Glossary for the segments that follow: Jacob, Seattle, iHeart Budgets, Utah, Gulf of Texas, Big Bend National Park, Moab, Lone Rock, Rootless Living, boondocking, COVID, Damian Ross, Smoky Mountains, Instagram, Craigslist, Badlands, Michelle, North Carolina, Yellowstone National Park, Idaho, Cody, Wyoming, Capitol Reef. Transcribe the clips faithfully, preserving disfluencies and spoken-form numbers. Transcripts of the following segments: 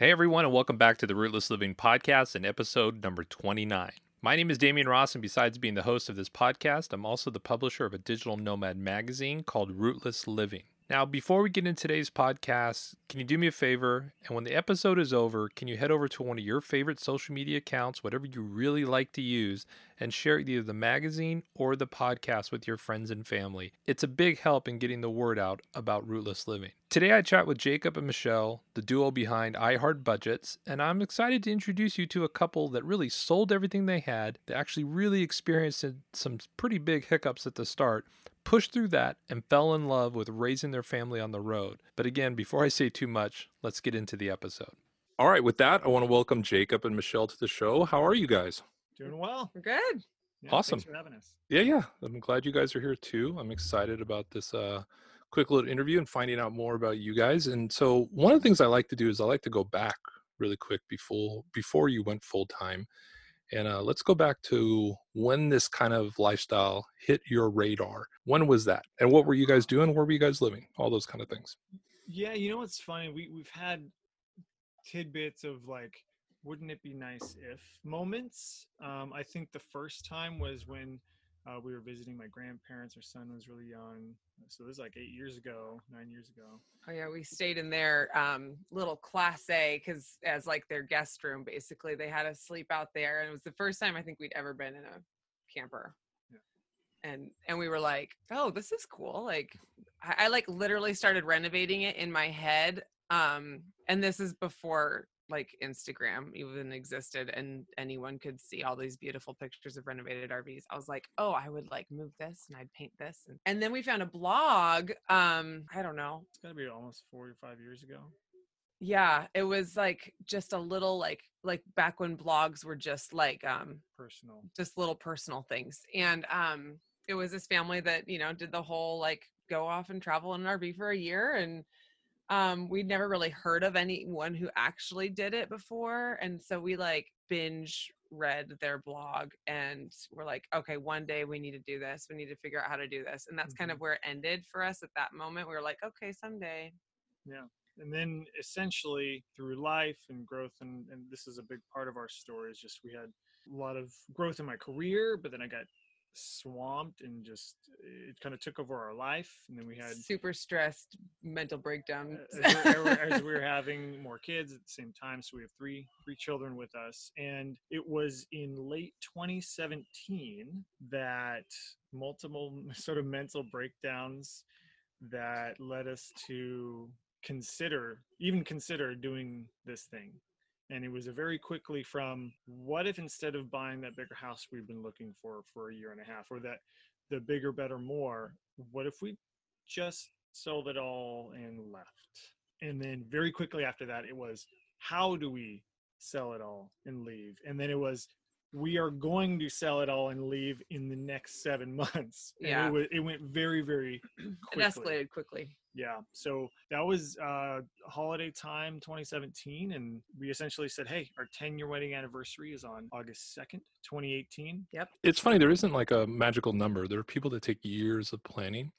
Hey everyone, and welcome back to the Rootless Living podcast and episode number twenty-nine. My name is Damian Ross, and besides being the host of this podcast, I'm also the publisher of a digital nomad magazine called Rootless Living. Now, before we get into today's podcast, can you do me a favor? And when the episode is over, can you head over to one of your favorite social media accounts, whatever you really like to use, and share either the magazine or the podcast with your friends and family? It's a big help in getting the word out about Rootless Living. Today I chat with Jacob and Michelle, the duo behind iHeart Budgets, and I'm excited to introduce you to a couple that really sold everything they had, that actually really experienced some pretty big hiccups at the start, pushed through that, and fell in love with raising their family on the road. But again, before I say too much, let's get into the episode. All right, with that, I want to welcome Jacob and Michelle to the show. How are you guys? Doing well. We're good. Yeah, awesome. Thanks for having us. Yeah, yeah. I'm glad you guys are here too. I'm excited about this uh, quick little interview and finding out more about you guys. And so one of the things I like to do is I like to go back really quick before before you went full time. And uh, let's go back to when this kind of lifestyle hit your radar. When was that? And what were you guys doing? Where were you guys living? All those kind of things. Yeah, you know what's funny? We, we've had tidbits of like, wouldn't it be nice if moments. Um, I think the first time was when Uh, we were visiting my grandparents. Our son was really young. So it was like eight years ago, nine years ago. Oh yeah. We stayed in their um, little class A cause as like their guest room, basically they had us sleep out there. And it was the first time I think we'd ever been in a camper. Yeah. And, and we were like, oh, this is cool. Like I, I like literally started renovating it in my head. Um, and this is before like Instagram even existed and anyone could see all these beautiful pictures of renovated R Vs. I was like, oh, I would like move this and I'd paint this. And, and then we found a blog. Um, I don't know. It's gotta be almost four or five years ago. Yeah. It was like just a little like, like back when blogs were just like, um, personal, just little personal things. And, um, it was this family that, you know, did the whole, like go off and travel in an R V for a year. And Um, we'd never really heard of anyone who actually did it before. And so we like binge read their blog and we're like, okay, one day we need to do this. We need to figure out how to do this. And that's mm-hmm. kind of where it ended for us at that moment. We were like, okay, someday. Yeah. And then essentially through life and growth, and, and this is a big part of our story, is just we had a lot of growth in my career, but then I got swamped and just it kind of took over our life, and then we had super stressed mental breakdown as, as we were having more kids at the same time. So we have three three children with us, and it was in late twenty seventeen that multiple sort of mental breakdowns that led us to consider even consider doing this thing. And it was a very quickly from, what if instead of buying that bigger house we've been looking for for a year and a half, or that the bigger, better, more, what if we just sold it all and left? And then very quickly after that, it was, how do we sell it all and leave? And then it was, we are going to sell it all and leave in the next seven months. And yeah. It, was, it went very, very quickly. It escalated quickly. Yeah. So that was uh, holiday time twenty seventeen. And we essentially said, hey, our ten year wedding anniversary is on August second, twenty eighteen. Yep. It's funny. There isn't like a magical number. There are people that take years of planning.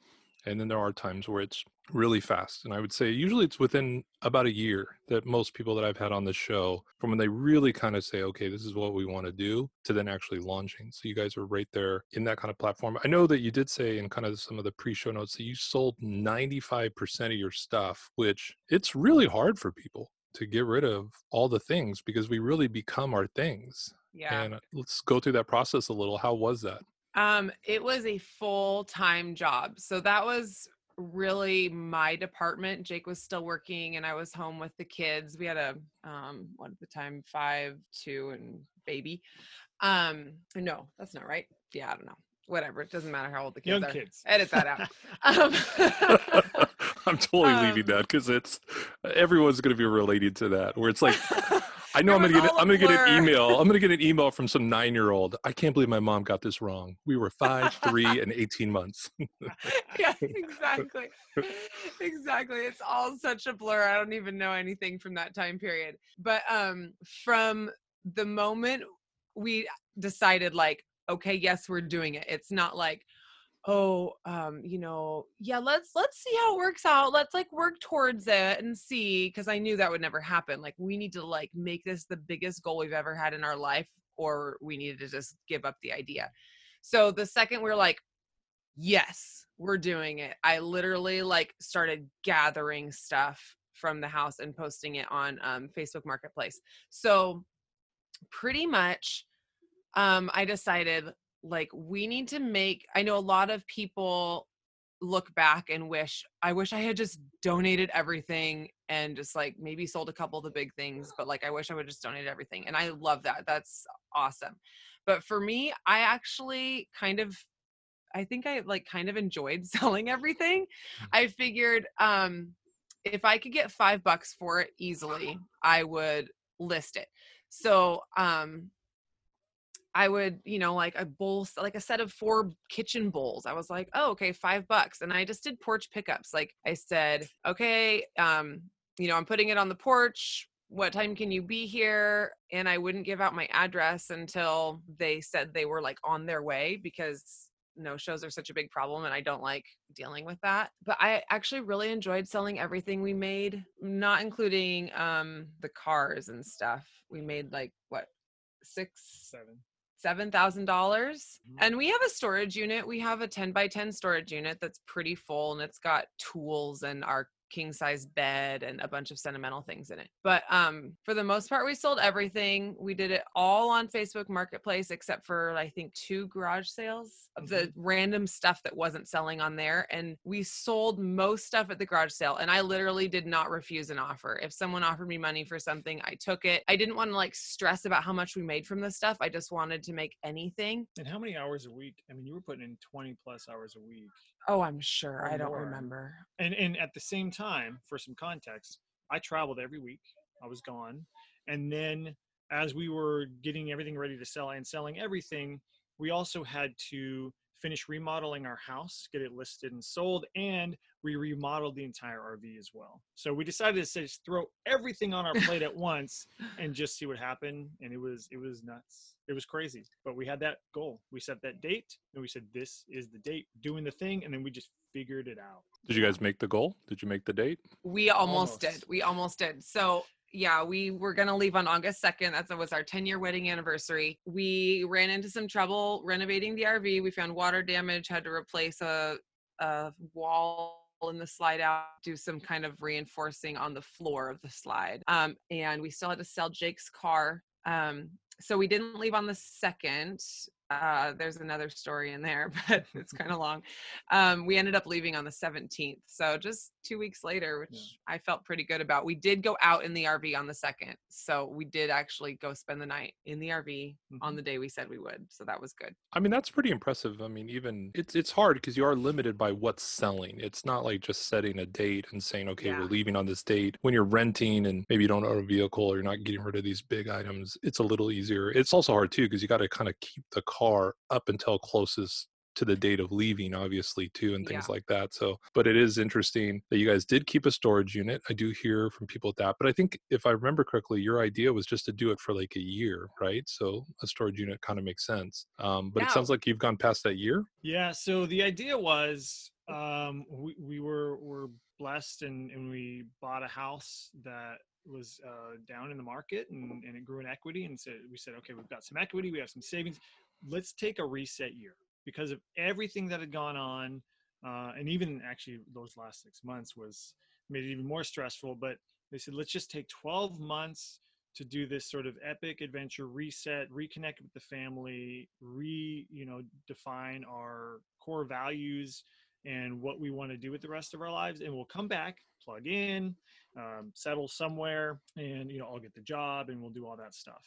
And then there are times where it's really fast. And I would say usually it's within about a year that most people that I've had on the show, from when they really kind of say, okay, this is what we want to do, to then actually launching. So you guys are right there in that kind of platform. I know that you did say in kind of some of the pre-show notes that you sold ninety-five percent of your stuff, which it's really hard for people to get rid of all the things because we really become our things. Yeah. And let's go through that process a little. How was that? Um, it was a full-time job. So that was really my department. Jake was still working and I was home with the kids. We had a, um, one at the time, five, two and baby. Um, no, that's not right. Yeah. I don't know. Whatever. It doesn't matter how old the kids Young are. Kids. Edit that out. um, I'm totally um, leaving that because it's, everyone's going to be related to that where it's like, I know I'm gonna get I'm gonna get an email. I'm gonna get an email from some nine-year-old. I can't believe my mom got this wrong. We were five, three, and eighteen months. Yeah, exactly, exactly. It's all such a blur. I don't even know anything from that time period. But um, from the moment we decided, like, okay, yes, we're doing it. It's not like, oh, um, you know, yeah, let's, let's see how it works out. Let's like work towards it and see. Cause I knew that would never happen. Like we need to like make this the biggest goal we've ever had in our life, or we needed to just give up the idea. So the second we were like, yes, we're doing it, I literally like started gathering stuff from the house and posting it on um, Facebook Marketplace. So pretty much um, I decided like we need to make, I know a lot of people look back and wish, I wish I had just donated everything and just like maybe sold a couple of the big things, but like, I wish I would just donate everything. And I love that. That's awesome. But for me, I actually kind of, I think I like kind of enjoyed selling everything. I figured, um, if I could get five bucks for it easily, I would list it. So, um, I would, you know, like a bowl, like a set of four kitchen bowls. I was like, oh, okay, five bucks. And I just did porch pickups. Like I said, okay, um, you know, I'm putting it on the porch. What time can you be here? And I wouldn't give out my address until they said they were like on their way, because no shows are such a big problem and I don't like dealing with that. But I actually really enjoyed selling everything we made, not including um, the cars and stuff. We made like what, six, seven, seven thousand dollars. And we have a storage unit. We have a ten by ten storage unit that's pretty full, and it's got tools and our king size bed and a bunch of sentimental things in it. But um, for the most part, we sold everything. We did it all on Facebook Marketplace, except for I think two garage sales of the mm-hmm. random stuff that wasn't selling on there. And we sold most stuff at the garage sale. And I literally did not refuse an offer. If someone offered me money for something, I took it. I didn't want to like stress about how much we made from this stuff. I just wanted to make anything. And how many hours a week? I mean, you were putting in twenty plus hours a week. Oh, I'm sure. I don't remember. And and at the same time, for some context, I traveled every week. I was gone. And then as we were getting everything ready to sell and selling everything, we also had to finish remodeling our house, get it listed and sold, and we remodeled the entire R V as well. So we decided to just throw everything on our plate at once and just see what happened. And it was it was nuts. It was crazy. But we had that goal. We set that date and we said, this is the date, doing the thing. And then we just figured it out. Did you guys make the goal? Did you make the date? We almost, almost. did. We almost did. So yeah, we were going to leave on August second. That's, that was our ten year wedding anniversary. We ran into some trouble renovating the R V. We found water damage, had to replace a, a wall in the slide out, do some kind of reinforcing on the floor of the slide. Um, and we still had to sell Jake's car. Um, so we didn't leave on the second. Uh, there's another story in there, but it's kind of long. Um, we ended up leaving on the seventeenth. So just two weeks later, which yeah. I felt pretty good about. We did go out in the R V on the second. So we did actually go spend the night in the R V mm-hmm. on the day we said we would. So that was good. I mean, that's pretty impressive. I mean, even it's, it's hard because you are limited by what's selling. It's not like just setting a date and saying, okay, yeah. we're leaving on this date. When you're renting and maybe you don't own a vehicle or you're not getting rid of these big items, it's a little easier. It's also hard too, because you got to kind of keep the car up until closest to the date of leaving, obviously, too, and things yeah. like that. So, but it is interesting that you guys did keep a storage unit. I do hear from people at that, but I think if I remember correctly, your idea was just to do it for like a year, right? So a storage unit kind of makes sense. Um, but yeah. it sounds like you've gone past that year. Yeah. So the idea was um, we, we were, were blessed and, and we bought a house that was uh, down in the market and, and it grew in equity. And so we said, okay, we've got some equity, we have some savings. Let's take a reset year because of everything that had gone on. Uh, and even actually those last six months was made it even more stressful, but they said, let's just take twelve months to do this sort of epic adventure, reset, reconnect with the family, re, you know, define our core values and what we want to do with the rest of our lives. And we'll come back, plug in, um, settle somewhere and, you know, I'll get the job and we'll do all that stuff.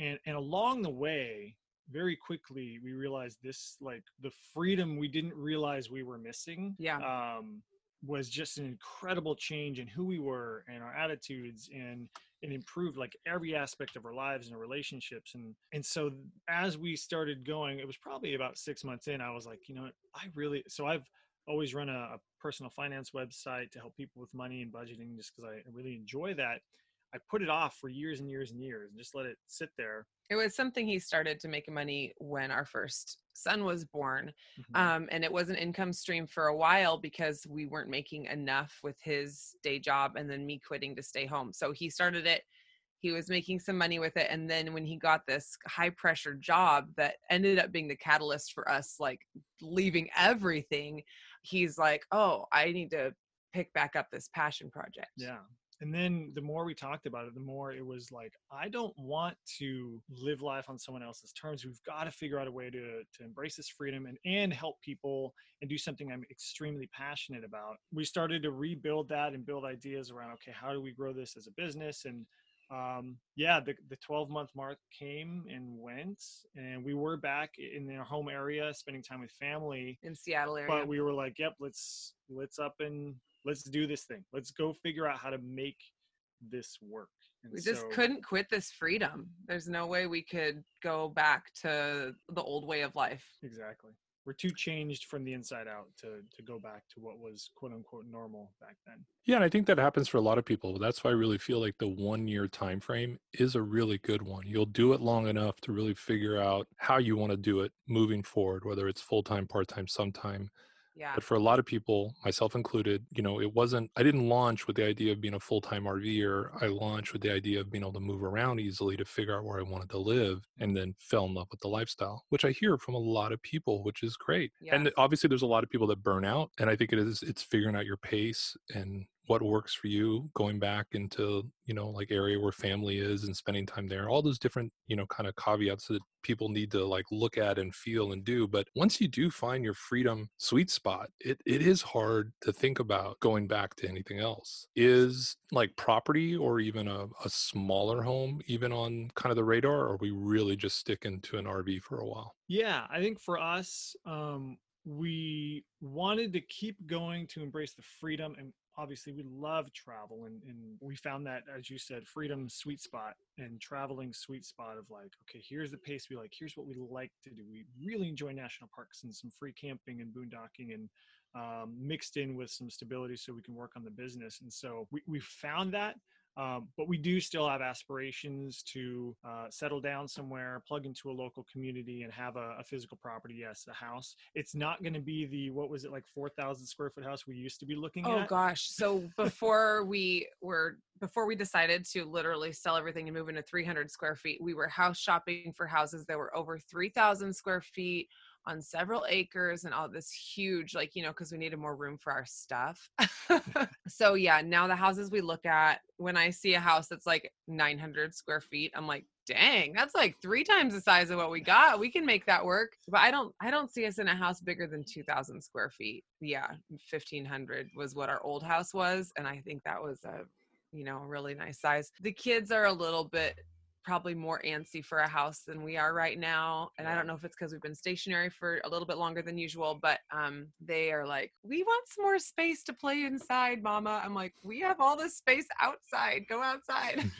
And, and along the way, very quickly we realized this, like the freedom we didn't realize we were missing yeah. um, was just an incredible change in who we were and our attitudes and it improved like every aspect of our lives and our relationships. And, and so as we started going, it was probably about six months in, I was like, you know, I really, so I've always run a, a personal finance website to help people with money and budgeting just because I really enjoy that. I put it off for years and years and years and just let it sit there. It was something he started to make money when our first son was born. Mm-hmm. Um, and it was an income stream for a while because we weren't making enough with his day job and then me quitting to stay home. So he started it. He was making some money with it. And then when he got this high pressure job that ended up being the catalyst for us, like leaving everything, he's like, oh, I need to pick back up this passion project. Yeah. And then the more we talked about it, the more it was like, I don't want to live life on someone else's terms. We've got to figure out a way to to embrace this freedom and, and help people and do something I'm extremely passionate about. We started to rebuild that and build ideas around, okay, how do we grow this as a business? And um, yeah, the, the twelve month mark came and went, and we were back in their home area, spending time with family in Seattle area. But we were like, yep, let's, let's up and let's do this thing. Let's go figure out how to make this work. And we just so, couldn't quit this freedom. There's no way we could go back to the old way of life. Exactly. We're too changed from the inside out to to go back to what was quote unquote normal back then. Yeah, and I think that happens for a lot of people. That's why I really feel like the one year time frame is a really good one. You'll do it long enough to really figure out how you want to do it moving forward, whether it's full-time, part-time, sometime. Yeah. But for a lot of people, myself included, you know, it wasn't, I didn't launch with the idea of being a full-time RVer. I launched with the idea of being able to move around easily to figure out where I wanted to live, and then fell in love with the lifestyle, which I hear from a lot of people, which is great. Yeah. And obviously there's a lot of people that burn out, and I think it is, it's figuring out your pace and what works for you, going back into, you know, like area where family is and spending time there, all those different, you know, kind of caveats that people need to like look at and feel and do. But once you do find your freedom sweet spot, it it is hard to think about going back to anything else. Is like property or even a, a smaller home even on kind of the radar, or are we really just sticking to an R V for a while? Yeah, I think for us, um, we wanted to keep going to embrace the freedom, and obviously we love travel, and, and we found that, as you said, freedom sweet spot and traveling sweet spot of like, okay, here's the pace we like, here's what we like to do. We really enjoy national parks and some free camping and boondocking, and um, mixed in with some stability so we can work on the business. And so we, we found that, um, but we do still have aspirations to uh, settle down somewhere, plug into a local community, and have a, a physical property. Yes, a house. It's not going to be the, what was it, like four thousand square foot house we used to be looking oh, at? Oh gosh. So before we were, before we decided to literally sell everything and move into three hundred square feet, we were house shopping for houses that were over three thousand square feet on several acres, and all this huge, like, you know, because we needed more room for our stuff. So yeah, now the houses we look at, when I see a house that's like nine hundred square feet, I'm like, dang, that's like three times the size of what we got. We can make that work. But I don't, I don't see us in a house bigger than two thousand square feet. Yeah, fifteen hundred was what our old house was, and I think that was a, you know, a really nice size. The kids are a little bit probably more antsy for a house than we are right now. And I don't know if it's because we've been stationary for a little bit longer than usual, but um, they are like, we want some more space to play inside, mama. I'm like, we have all this space outside, go outside.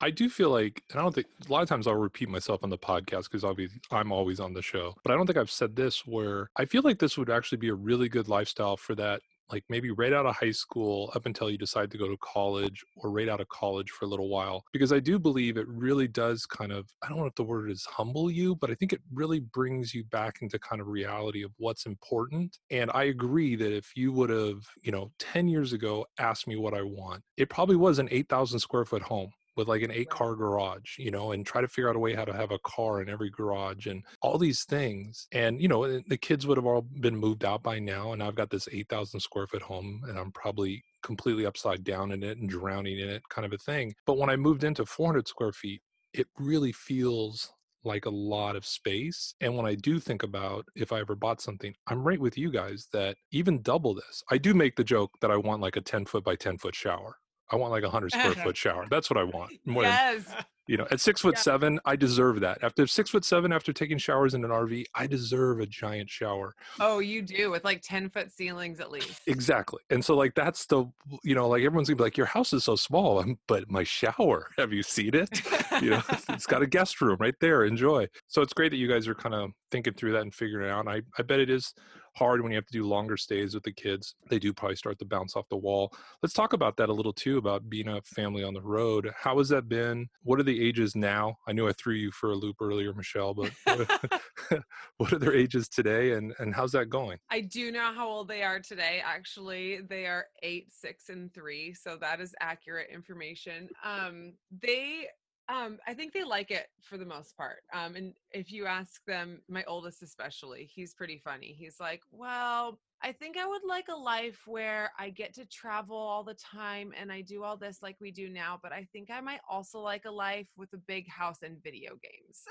I do feel like, and I don't think, a lot of times I'll repeat myself on the podcast because obviously I'm always on the show, but I don't think I've said this, where I feel like this would actually be a really good lifestyle for that, like maybe right out of high school up until you decide to go to college, or right out of college for a little while. Because I do believe it really does kind of, I don't know if the word is humble you, but I think it really brings you back into kind of reality of what's important. And I agree that if you would have, you know, ten years ago asked me what I want, it probably was an eight thousand square foot home with like an eight car garage, you know, and try to figure out a way how to have a car in every garage and all these things. And, you know, the kids would have all been moved out by now. And I've got this eight thousand square foot home, and I'm probably completely upside down in it and drowning in it, kind of a thing. But when I moved into four hundred square feet, it really feels like a lot of space. And when I do think about if I ever bought something, I'm right with you guys that even double this, I do make the joke that I want like a ten foot by ten foot shower. I want like a hundred square foot shower. That's what I want. More yes. than, you know, at six foot yeah. seven, I deserve that. After six foot seven, after taking showers in an R V, I deserve a giant shower. Oh, you do, with like ten foot ceilings at least. Exactly. And so like, that's the, you know, like everyone's gonna be like, your house is so small, but my shower, have you seen it? You know, it's got a guest room right there. Enjoy. So it's great that you guys are kind of thinking through that and figuring it out. And I, I bet it is hard when you have to do longer stays with the kids. They do probably start to bounce off the wall. Let's talk about that a little too, about being a family on the road. How has that been? What are the ages now? I knew I threw you for a loop earlier, Michelle, but what, what are their ages today, and, and how's that going? I do know how old they are today. Actually, they are eight, six, and three. So that is accurate information. Um, they... Um, I think they like it for the most part. Um, and if you ask them, my oldest especially, he's pretty funny. He's like, well, I think I would like a life where I get to travel all the time and I do all this like we do now, but I think I might also like a life with a big house and video games.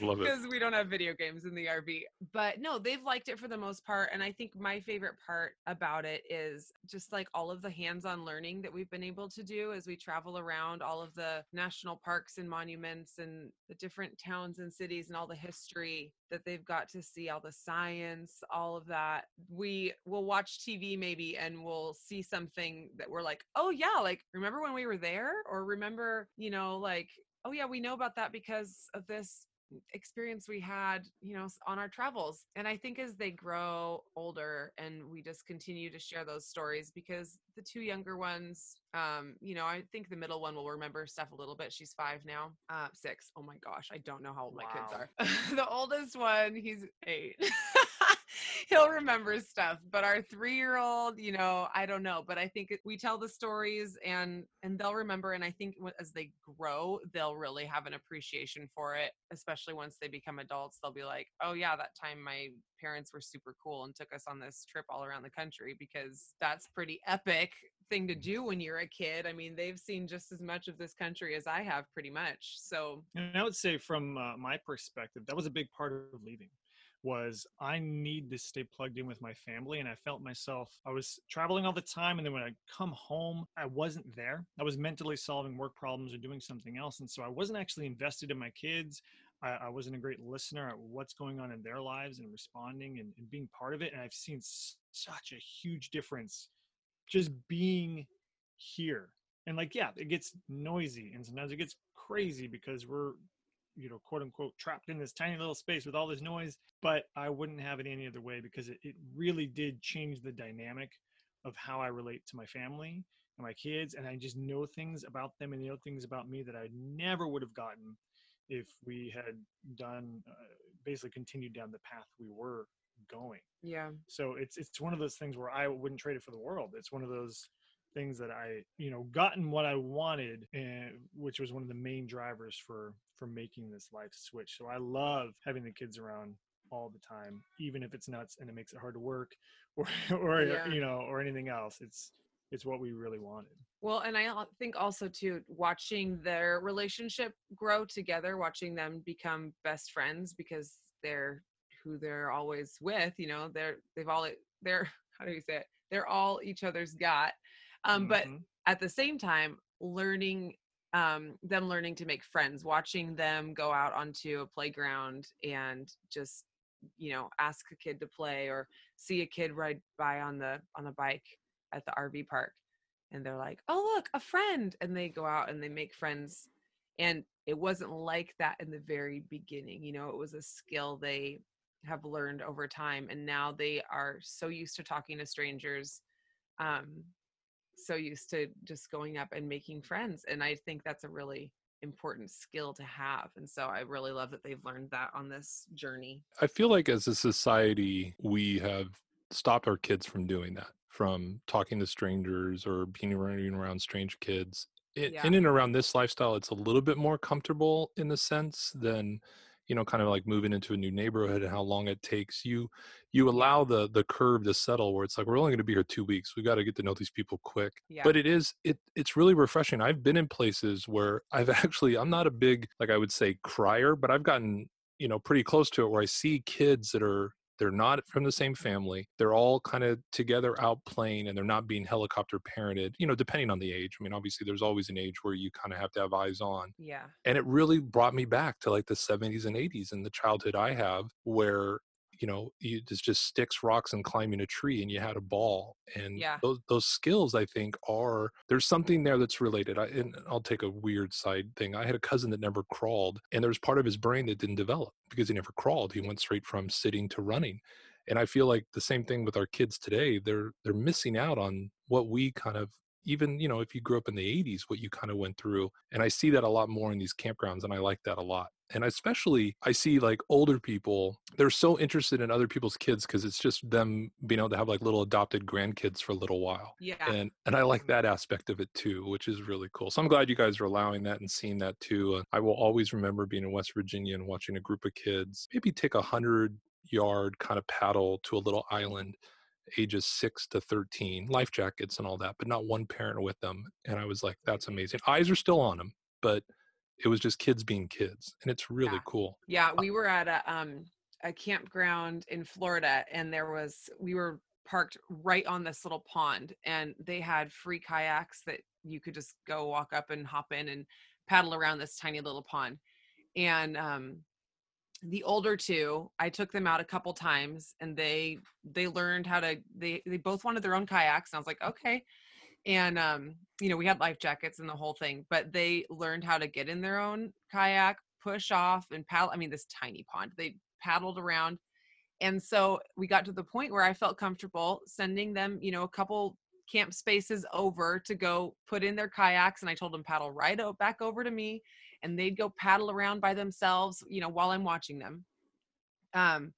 Love it. Because we don't have video games in the R V. But no, they've liked it for the most part. And I think my favorite part about it is just like all of the hands-on learning that we've been able to do as we travel around all of the national parks and monuments and the different towns and cities and all the history that they've got to see, all the science, all of that. We will watch T V maybe and we'll see something that we're like, oh yeah, like remember when we were there? Or remember, you know, like, oh yeah, we know about that because of this experience we had, you know, on our travels. And I think as they grow older and we just continue to share those stories, because the two younger ones, um, you know, I think the middle one will remember stuff a little bit. She's five now, uh, six. Oh my gosh. I don't know how old wow. my kids are. The oldest one, he's eight. He'll remember stuff, but our three-year-old, you know, I don't know, but I think we tell the stories and, and they'll remember. And I think as they grow, they'll really have an appreciation for it, especially once they become adults. They'll be like, oh yeah, that time my parents were super cool and took us on this trip all around the country, because that's pretty epic thing to do when you're a kid. I mean, they've seen just as much of this country as I have, pretty much. So, and I would say from uh, my perspective, that was a big part of leaving. Was I need to stay plugged in with my family. And I felt myself, I was traveling all the time. And then when I come home, I wasn't there. I was mentally solving work problems or doing something else. And so I wasn't actually invested in my kids. I, I wasn't a great listener at what's going on in their lives and responding and, and being part of it. And I've seen s- such a huge difference just being here. And like, yeah, it gets noisy. And sometimes it gets crazy because we're, you know, quote unquote, trapped in this tiny little space with all this noise, but I wouldn't have it any other way, because it, it really did change the dynamic of how I relate to my family and my kids. And I just know things about them and they know things about me that I never would have gotten if we had done, uh, basically continued down the path we were going. Yeah. So it's, it's one of those things where I wouldn't trade it for the world. It's one of those things that I, you know, gotten what I wanted, and which was one of the main drivers for, for making this life switch. So I love having the kids around all the time, even if it's nuts and it makes it hard to work or, or, yeah. you know, or anything else. It's, it's what we really wanted. Well, and I think also too, watching their relationship grow together, watching them become best friends, because they're who they're always with, you know, they're, they've all, they're, how do you say it? They're all each other's got. Um, but mm-hmm. at the same time, learning, um, them learning to make friends, watching them go out onto a playground and just, you know, ask a kid to play, or see a kid ride by on the, on a bike at the R V park. And they're like, oh, look, a friend. And they go out and they make friends. And it wasn't like that in the very beginning. You know, it was a skill they have learned over time. And now they are so used to talking to strangers, um, so used to just going up and making friends. And I think that's a really important skill to have. And so I really love that they've learned that on this journey. I feel like as a society, we have stopped our kids from doing that, from talking to strangers or being running around strange kids. It, yeah. In and around this lifestyle, it's a little bit more comfortable in a sense than, you know, kind of like moving into a new neighborhood and how long it takes. You you allow the the curve to settle where it's like, we're only going to be here two weeks. We've got to get to know these people quick. Yeah. But it is, it it's really refreshing. I've been in places where I've actually, I'm not a big, like I would say crier, but I've gotten, you know, pretty close to it where I see kids that are, they're not from the same family. They're all kind of together out playing, and they're not being helicopter parented, you know, depending on the age. I mean, obviously there's always an age where you kind of have to have eyes on. Yeah. And it really brought me back to like the seventies and eighties and the childhood I have, where, you know, it's just sticks, rocks, and climbing a tree, and you had a ball. And yeah. those, those skills, I think, are, there's something there that's related. I, and I'll take a weird side thing. I had a cousin that never crawled, and there was part of his brain that didn't develop because he never crawled. He went straight from sitting to running. And I feel like the same thing with our kids today. They're they're missing out on what we kind of, even, you know, if you grew up in the eighties, what you kind of went through. And I see that a lot more in these campgrounds, and I like that a lot. And especially I see like older people, they're so interested in other people's kids because it's just them being able to have like little adopted grandkids for a little while. Yeah. And and I like that aspect of it too, which is really cool. So I'm glad you guys are allowing that and seeing that too. Uh, I will always remember being in West Virginia and watching a group of kids maybe take a hundred yard kind of paddle to a little island, ages six to thirteen, life jackets and all that, but not one parent with them. And I was like, that's amazing. Eyes are still on them, but it was just kids being kids. And it's really yeah. cool. Yeah. We were at a, um, a campground in Florida, and there was, we were parked right on this little pond, and they had free kayaks that you could just go walk up and hop in and paddle around this tiny little pond. And, um, the older two, I took them out a couple times, and they, they learned how to, they, they both wanted their own kayaks. And I was like, okay. And, um, you know, we had life jackets and the whole thing, but they learned how to get in their own kayak, push off and paddle. I mean, this tiny pond, they paddled around. And so we got to the point where I felt comfortable sending them, you know, a couple camp spaces over to go put in their kayaks. And I told them paddle right out back over to me, and they'd go paddle around by themselves, you know, while I'm watching them. Um,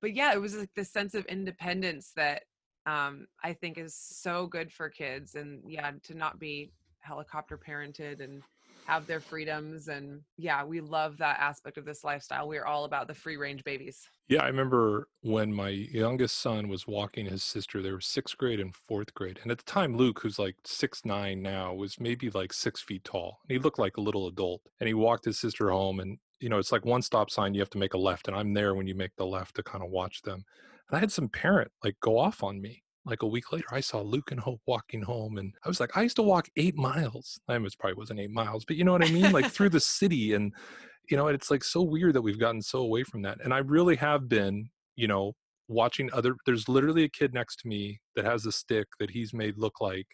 but yeah, it was like this sense of independence that um, I think is so good for kids. And yeah, to not be helicopter parented and have their freedoms. And yeah, we love that aspect of this lifestyle. We are all about the free range babies. Yeah. I remember when my youngest son was walking his sister, they were sixth grade and fourth grade. And at the time, Luke, who's like six, nine now, was maybe like six feet tall. And he looked like a little adult, and he walked his sister home, and, you know, it's like one stop sign, you have to make a left. And I'm there when you make the left to kind of watch them. And I had some parent like go off on me. Like a week later, I saw Luke and Hope walking home, and I was like, I used to walk eight miles. I mean, it probably wasn't eight miles, but you know what I mean? Like through the city. And, you know, it's like so weird that we've gotten so away from that. And I really have been, you know, watching other, there's literally a kid next to me that has a stick that he's made look like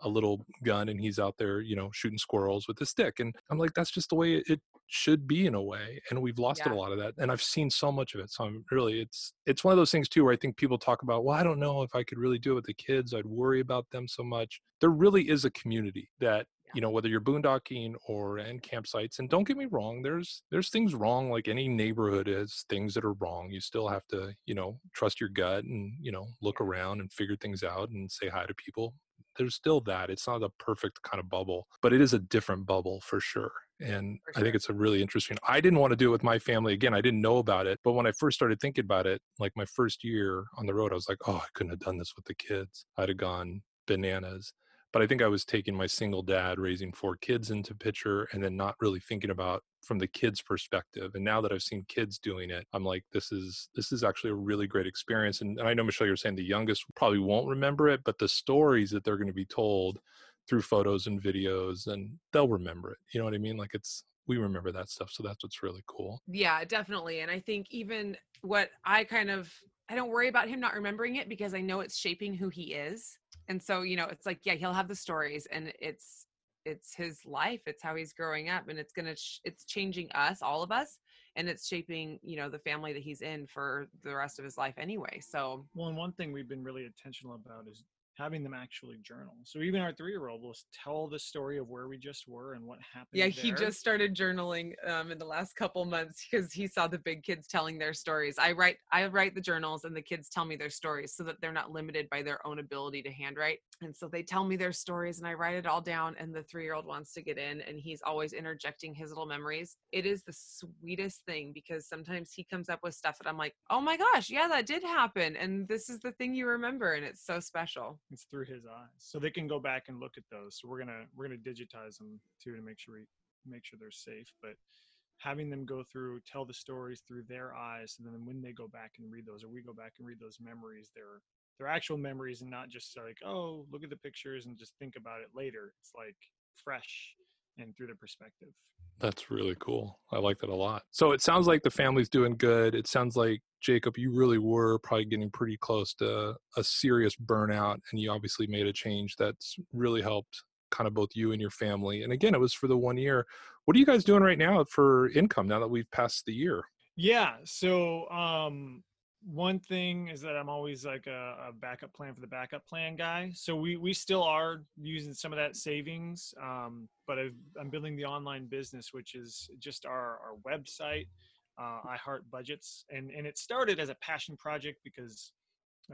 a little gun, and he's out there, you know, shooting squirrels with a stick. And I'm like, that's just the way it should be in a way. And we've lost yeah. a lot of that. And I've seen so much of it. So I'm really, it's, it's one of those things too, where I think people talk about, well, I don't know if I could really do it with the kids. I'd worry about them so much. There really is a community that, yeah. you know, whether you're boondocking or in campsites, and don't get me wrong, there's, there's things wrong. Like any neighborhood has things that are wrong. You still have to, you know, trust your gut and, you know, look yeah. around and figure things out and say hi to people. There's still that. It's not a perfect kind of bubble, but it is a different bubble for sure. And for sure. I think it's a really interesting, I didn't want to do it with my family. Again, I didn't know about it, but when I first started thinking about it, like my first year on the road, I was like, oh, I couldn't have done this with the kids. I'd have gone bananas. But I think I was taking my single dad raising four kids into picture, and then not really thinking about from the kids' perspective. And now that I've seen kids doing it, I'm like, this is this is actually a really great experience. And, and I know, Michelle, you're saying the youngest probably won't remember it, but the stories that they're going to be told through photos and videos, and they'll remember it. You know what I mean? Like it's, we remember that stuff. So that's what's really cool. Yeah, definitely. And I think even what I kind of, I don't worry about him not remembering it, because I know it's shaping who he is. And so, you know, it's like, yeah, he'll have the stories, and it's, it's his life. It's how he's growing up, and it's going to, sh- it's changing us, all of us. And it's shaping, you know, the family that he's in for the rest of his life anyway. So. Well, and one thing we've been really intentional about is having them actually journal. So even our three-year-old will tell the story of where we just were and what happened. Yeah, there. He just started journaling um, in the last couple months, because he saw the big kids telling their stories. I write, I write the journals, and the kids tell me their stories, so that they're not limited by their own ability to handwrite. And so they tell me their stories, and I write it all down, and the three-year-old wants to get in, and he's always interjecting his little memories. It is the sweetest thing, because sometimes he comes up with stuff that I'm like, oh my gosh, yeah, that did happen. And this is the thing you remember. And it's so special. It's through his eyes. So they can go back and look at those. So we're going to, we're going to digitize them too, to make sure we make sure they're safe, but having them go through, tell the stories through their eyes. And then when they go back and read those, or we go back and read those memories, they're, they're actual memories, and not just like, oh, look at the pictures and just think about it later. It's like fresh and through their perspective. That's really cool. I like that a lot. So it sounds like the family's doing good. It sounds like, Jacob, you really were probably getting pretty close to a serious burnout, and you obviously made a change that's really helped kind of both you and your family. And again, it was for the one year. What are you guys doing right now for income now that we've passed the year? Yeah. So, um, one thing is that I'm always like a, a backup plan for the backup plan guy. So we, we still are using some of that savings, um, but I've, I'm building the online business, which is just our, our website, uh, iHeart Budgets. And, and it started as a passion project because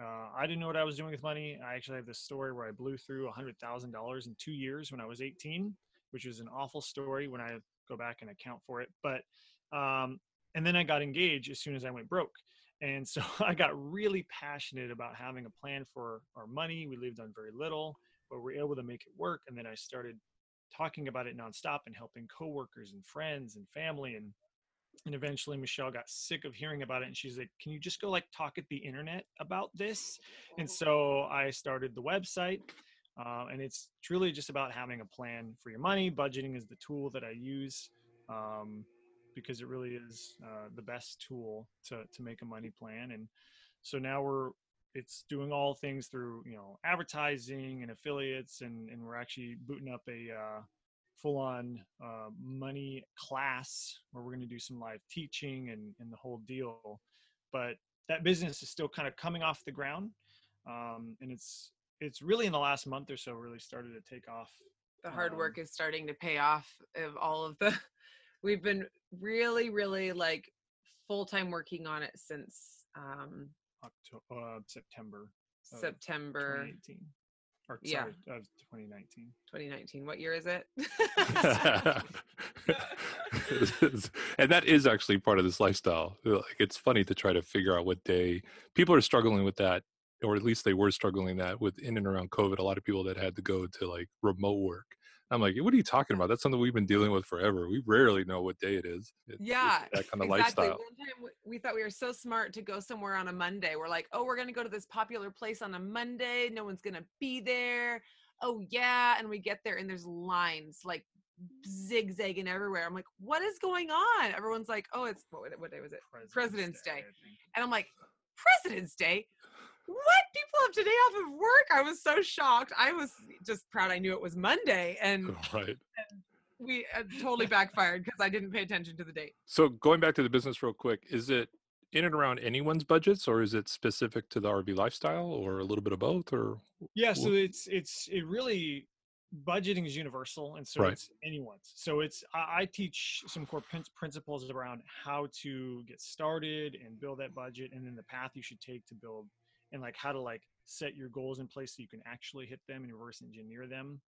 uh, I didn't know what I was doing with money. I actually have this story where I blew through one hundred thousand dollars in two years when I was eighteen, which is an awful story when I go back and account for it. But um, and then I got engaged as soon as I went broke. And so I got really passionate about having a plan for our money. We lived on very little, but we were able to make it work. And then I started talking about it nonstop and helping coworkers and friends and family. And, and eventually Michelle got sick of hearing about it. And she's like, can you just go like talk at the internet about this? And so I started the website. Uh, and it's truly just about having a plan for your money. Budgeting is the tool that I use. Um, because it really is uh, the best tool to, to make a money plan. And so now we're, it's doing all things through, you know, advertising and affiliates, and, and we're actually booting up a uh, full-on uh, money class where we're going to do some live teaching and, and the whole deal. But that business is still kind of coming off the ground. Um, and it's, it's really in the last month or so really started to take off. The hard um, work is starting to pay off of all of the, we've been really, really like full-time working on it since um, October, uh, September, September, twenty eighteen, or yeah. sorry, of twenty nineteen. twenty nineteen. What year is it? And that is actually part of this lifestyle. Like, it's funny to try to figure out what day people are struggling with that, or at least they were struggling that with in and around COVID. A lot of people that had to go to like remote work. I'm like, what are you talking about? That's something we've been dealing with forever. We rarely know what day it is. It, yeah, that kind of exactly. lifestyle. One time we thought we were so smart to go somewhere on a Monday. We're like, oh, we're going to go to this popular place on a Monday. No one's going to be there. Oh, yeah. And we get there and there's lines like zigzagging everywhere. I'm like, what is going on? Everyone's like, oh, it's what, what day was it? President's, President's Day. Day. And I'm like, President's Day? What? People have today off of work? I was so shocked. I was just proud I knew it was Monday, and, right. and we uh, totally backfired because I didn't pay attention to the date. So going back to the business real quick, is it in and around anyone's budgets, or is it specific to the R V lifestyle, or a little bit of both? Or yeah, so it's it's it really budgeting is universal, and so right. it's anyone's. So it's I, I teach some core prin- principles around how to get started and build that budget, and then the path you should take to build. And like how to like set your goals in place so you can actually hit them and reverse engineer them.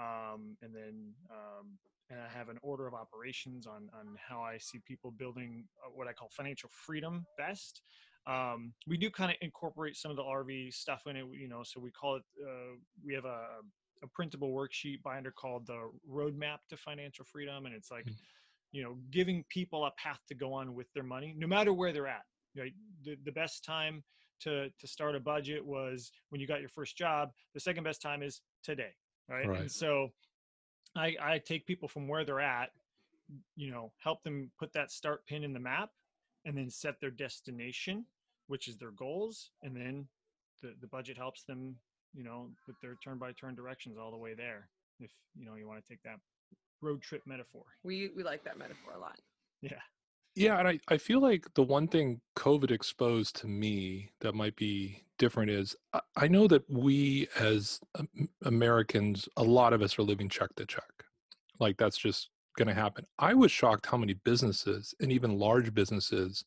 Um, and then, um, and I have an order of operations on, on how I see people building what I call financial freedom best. Um, we do kind of incorporate some of the R V stuff in it, you know, so we call it, uh, we have a, a printable worksheet binder called the Roadmap to Financial Freedom. And it's like, you know, giving people a path to go on with their money, no matter where they're at. Right? The, the best time to to start a budget was when you got your first job. The second best time is today, right? right. And so I, I take people from where they're at, you know, help them put that start pin in the map and then set their destination, which is their goals. And then the, the budget helps them, you know, with their turn-by-turn directions all the way there. If, you know, you want to take that road trip metaphor. We we like that metaphor a lot. Yeah. Yeah, and I, I feel like the one thing COVID exposed to me that might be different is I, I know that we as Americans, a lot of us are living check to check. Like that's just going to happen. I was shocked how many businesses and even large businesses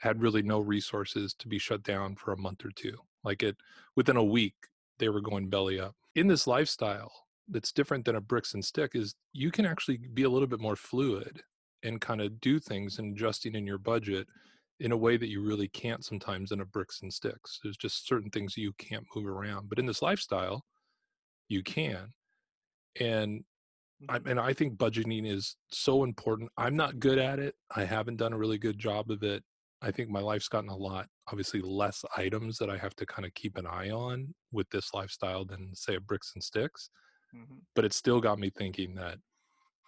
had really no resources to be shut down for a month or two. Like it within a week, they were going belly up. In this lifestyle that's different than a bricks and stick is you can actually be a little bit more fluid and kind of do things and adjusting in your budget in a way that you really can't sometimes in a bricks and sticks. There's just certain things you can't move around, but in this lifestyle, you can. And I, and I think budgeting is so important. I'm not good at it. I haven't done a really good job of it. I think my life's gotten a lot, obviously less items that I have to kind of keep an eye on with this lifestyle than say a bricks and sticks, mm-hmm. but it still got me thinking that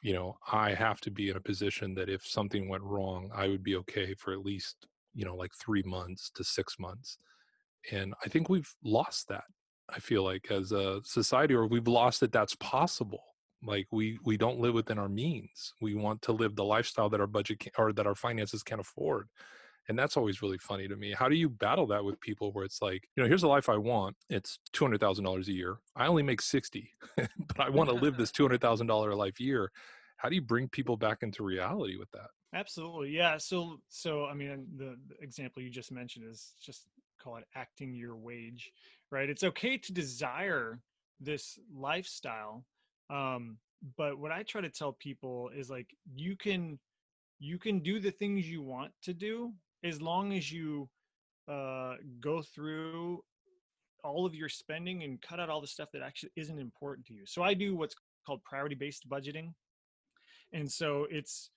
you know, I have to be in a position that if something went wrong, I would be okay for at least, you know, like three months to six months. And I think we've lost that. I feel like as a society, or we've lost that that's possible. Like we, we don't live within our means. We want to live the lifestyle that our budget can, or that our finances can't afford. And that's always really funny to me. How do you battle that with people where it's like, you know, here's the life I want. It's two hundred thousand dollars a year. I only make sixty, but I want to live this two hundred thousand dollars life year. How do you bring people back into reality with that? Absolutely. Yeah. So, so, I mean, the, the example you just mentioned is just call it acting your wage, right? It's okay to desire this lifestyle. Um, but what I try to tell people is like, you can, you can do the things you want to do as long as you uh, go through all of your spending and cut out all the stuff that actually isn't important to you. So I do what's called priority-based budgeting. And so it's,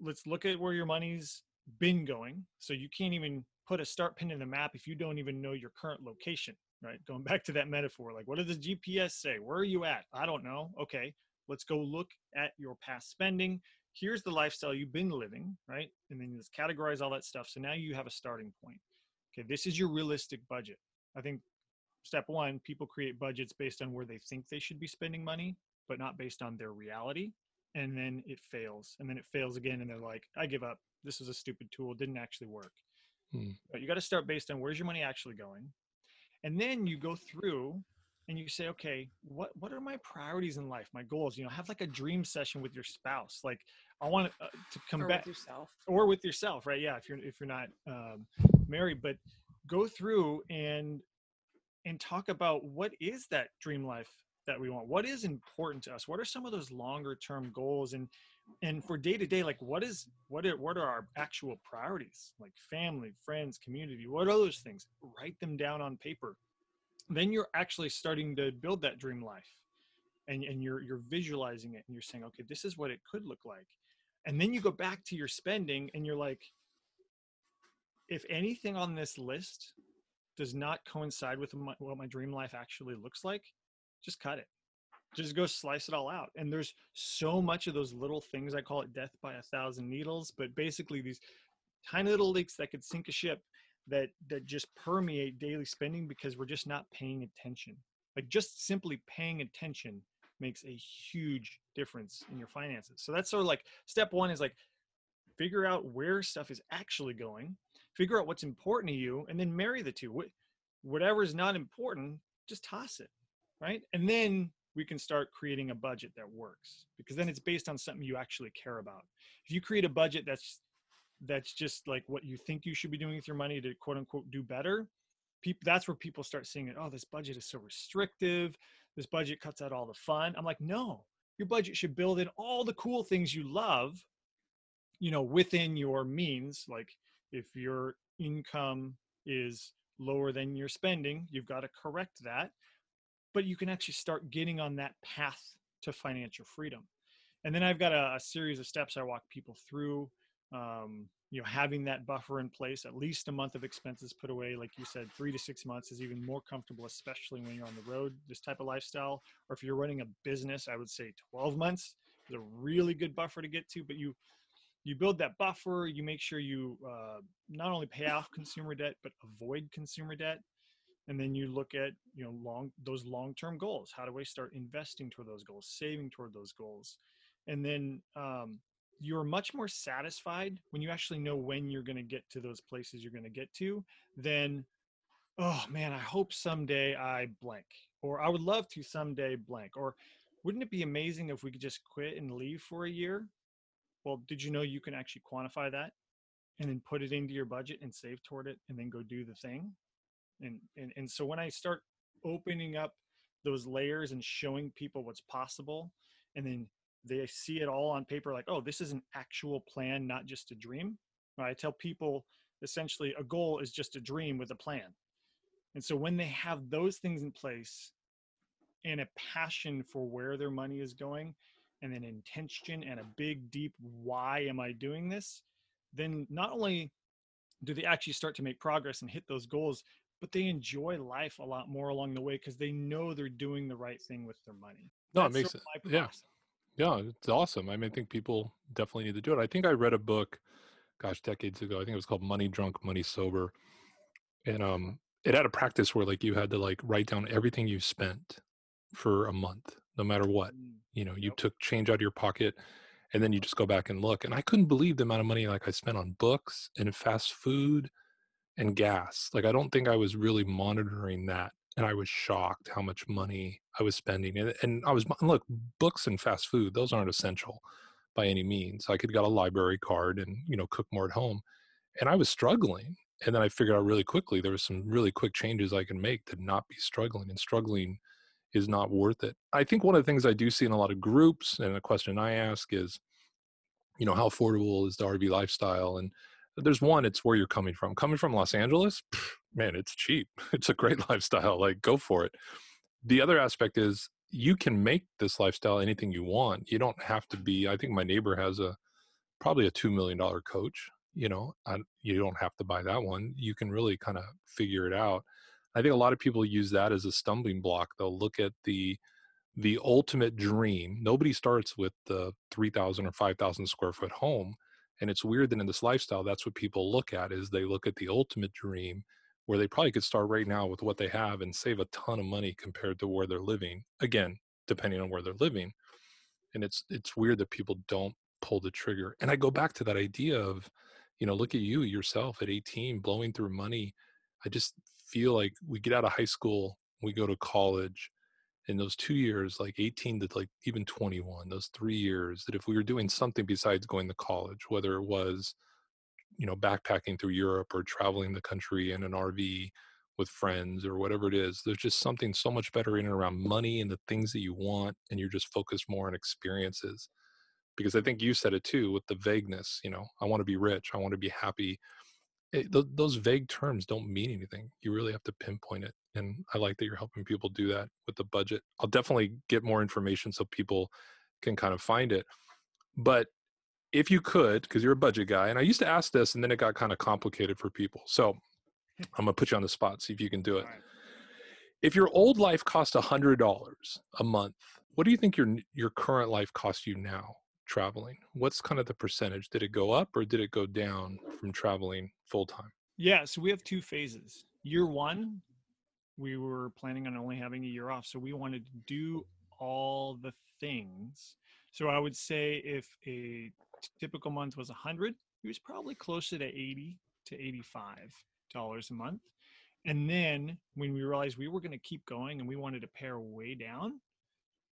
let's look at where your money's been going. So you can't even put a start pin in the map if you don't even know your current location, right? Going back to that metaphor, like, what does the G P S say? Where are you at? I don't know. Okay, let's go look at your past spending. Here's the lifestyle you've been living, right? And then just categorize all that stuff. So now you have a starting point. Okay, this is your realistic budget. I think step one, people create budgets based on where they think they should be spending money, but not based on their reality. And then it fails. And then it fails again. And they're like, I give up. This is a stupid tool. It didn't actually work. Hmm. But you got to start based on where's your money actually going. And then you go through and you say, okay, what, what are my priorities in life? My goals, you know, have like a dream session with your spouse. Like I want uh, to come or back with yourself. Or with yourself, right? Yeah. If you're, if you're not um, married, but go through and, and talk about what is that dream life that we want? What is important to us? What are some of those longer term goals? And, and for day to day, like what is, what are, what are our actual priorities? Like family, friends, community, what are those things? Write them down on paper. Then you're actually starting to build that dream life and, and you're, you're visualizing it and you're saying, okay, this is what it could look like. And then you go back to your spending and you're like, if anything on this list does not coincide with my, what my dream life actually looks like, just cut it, just go slice it all out. And there's so much of those little things. I call it death by a thousand needles, but basically these tiny little leaks that could sink a ship that that just permeate daily spending because we're just not paying attention. Like just simply paying attention makes a huge difference in your finances. So that's sort of like step one is like figure out where stuff is actually going, figure out what's important to you, and then marry the two. Whatever is not important, just toss it, right? And then we can start creating a budget that works because then it's based on something you actually care about. If you create a budget that's that's just like what you think you should be doing with your money to quote unquote do better. People, that's where people start seeing it. Oh, this budget is so restrictive. This budget cuts out all the fun. I'm like, no, your budget should build in all the cool things you love, you know, within your means. Like if your income is lower than your spending, you've got to correct that, but you can actually start getting on that path to financial freedom. And then I've got a, a series of steps I walk people through. Um, you know, having that buffer in place, at least a month of expenses put away, like you said, three to six months is even more comfortable, especially when you're on the road, this type of lifestyle, or if you're running a business, I would say twelve months is a really good buffer to get to, but you, you build that buffer, you make sure you, uh, not only pay off consumer debt, but avoid consumer debt. And then you look at, you know, long, those long-term goals. How do I start investing toward those goals, saving toward those goals? And then, um, you're much more satisfied when you actually know when you're going to get to those places you're going to get to than, oh man, I hope someday I blank, or I would love to someday blank, or wouldn't it be amazing if we could just quit and leave for a year? Well, did you know you can actually quantify that and then put it into your budget and save toward it and then go do the thing? And, and, and so when I start opening up those layers and showing people what's possible and then they see it all on paper like, oh, this is an actual plan, not just a dream. Right? I tell people essentially a goal is just a dream with a plan. And so when they have those things in place and a passion for where their money is going and an intention and a big, deep, why am I doing this? Then not only do they actually start to make progress and hit those goals, but they enjoy life a lot more along the way because they know they're doing the right thing with their money. No, That's it makes sense. Yeah. Yeah, it's awesome. I mean, I think people definitely need to do it. I think I read a book, gosh, decades ago. I think it was called Money Drunk, Money Sober. And um, it had a practice where like you had to like write down everything you spent for a month, no matter what. You know, you took change out of your pocket And then you just go back and look. And I couldn't believe the amount of money like I spent on books and fast food and gas. Like, I don't think I was really monitoring that. And I was shocked how much money I was spending. And, and I was, look, books and fast food, those aren't essential by any means. I could got a library card and, you know, cook more at home. And I was struggling. And then I figured out really quickly, there was some really quick changes I could make to not be struggling. And struggling is not worth it. I think one of the things I do see in a lot of groups, and a question I ask is, you know, how affordable is the R V lifestyle? And there's one, it's where you're coming from. Coming from Los Angeles, pff, man, it's cheap. It's a great lifestyle. Like, go for it. The other aspect is you can make this lifestyle anything you want. You don't have to be, I think my neighbor has a, probably a two million dollar coach. You know, I, you don't have to buy that one. You can really kind of figure it out. I think a lot of people use that as a stumbling block. They'll look at the the ultimate dream. Nobody starts with the three thousand or five thousand square foot home. And it's weird that in this lifestyle, that's what people look at, is they look at the ultimate dream, where they probably could start right now with what they have and save a ton of money compared to where they're living. Again, depending on where they're living. And it's it's weird that people don't pull the trigger. And I go back to that idea of, you know, look at you yourself at eighteen, blowing through money. I just feel like we get out of high school, we go to college, in those two years, like eighteen to like even twenty-one, those three years, that if we were doing something besides going to college, whether it was, you know, backpacking through Europe or traveling the country in an R V with friends or whatever it is, there's just something so much better in and around money and the things that you want, and you're just focused more on experiences. Because I think you said it too with the vagueness, you know, I want to be rich, I want to be happy. It, th- those vague terms don't mean anything. You really have to pinpoint it. And I like that you're helping people do that with the budget. I'll definitely get more information so people can kind of find it. But if you could, because you're a budget guy, and I used to ask this, and then it got kind of complicated for people. So I'm going to put you on the spot, see if you can do it. Right. If your old life cost one hundred dollars a month, what do you think your your current life costs you now? Traveling, what's kind of the percentage? Did it go up or did it go down from traveling full time? Yeah, so we have two phases. Year one, we were planning on only having a year off, so we wanted to do all the things. So I would say if a typical month was one hundred, it was probably closer to eighty to eighty-five dollars a month. And then when we realized we were going to keep going and we wanted to pare way down,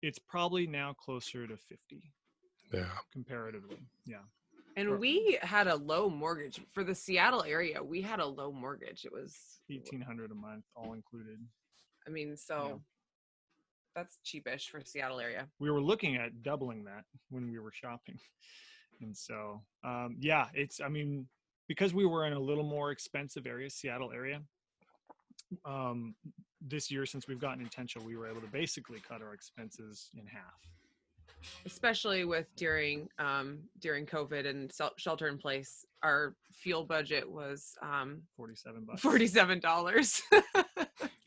it's probably now closer to fifty. Yeah. Comparatively. Yeah. And we had a low mortgage for the Seattle area. We had a low mortgage. It was eighteen hundred dollars a month, all included. I mean, so yeah. That's cheapish for Seattle area. We were looking at doubling that when we were shopping. And so, um, yeah, it's, I mean, because we were in a little more expensive area, Seattle area, um, this year, since we've gotten intentional, we were able to basically cut our expenses in half. Especially with during um, during COVID and shelter in place, our fuel budget was um, forty-seven bucks. Forty-seven dollars.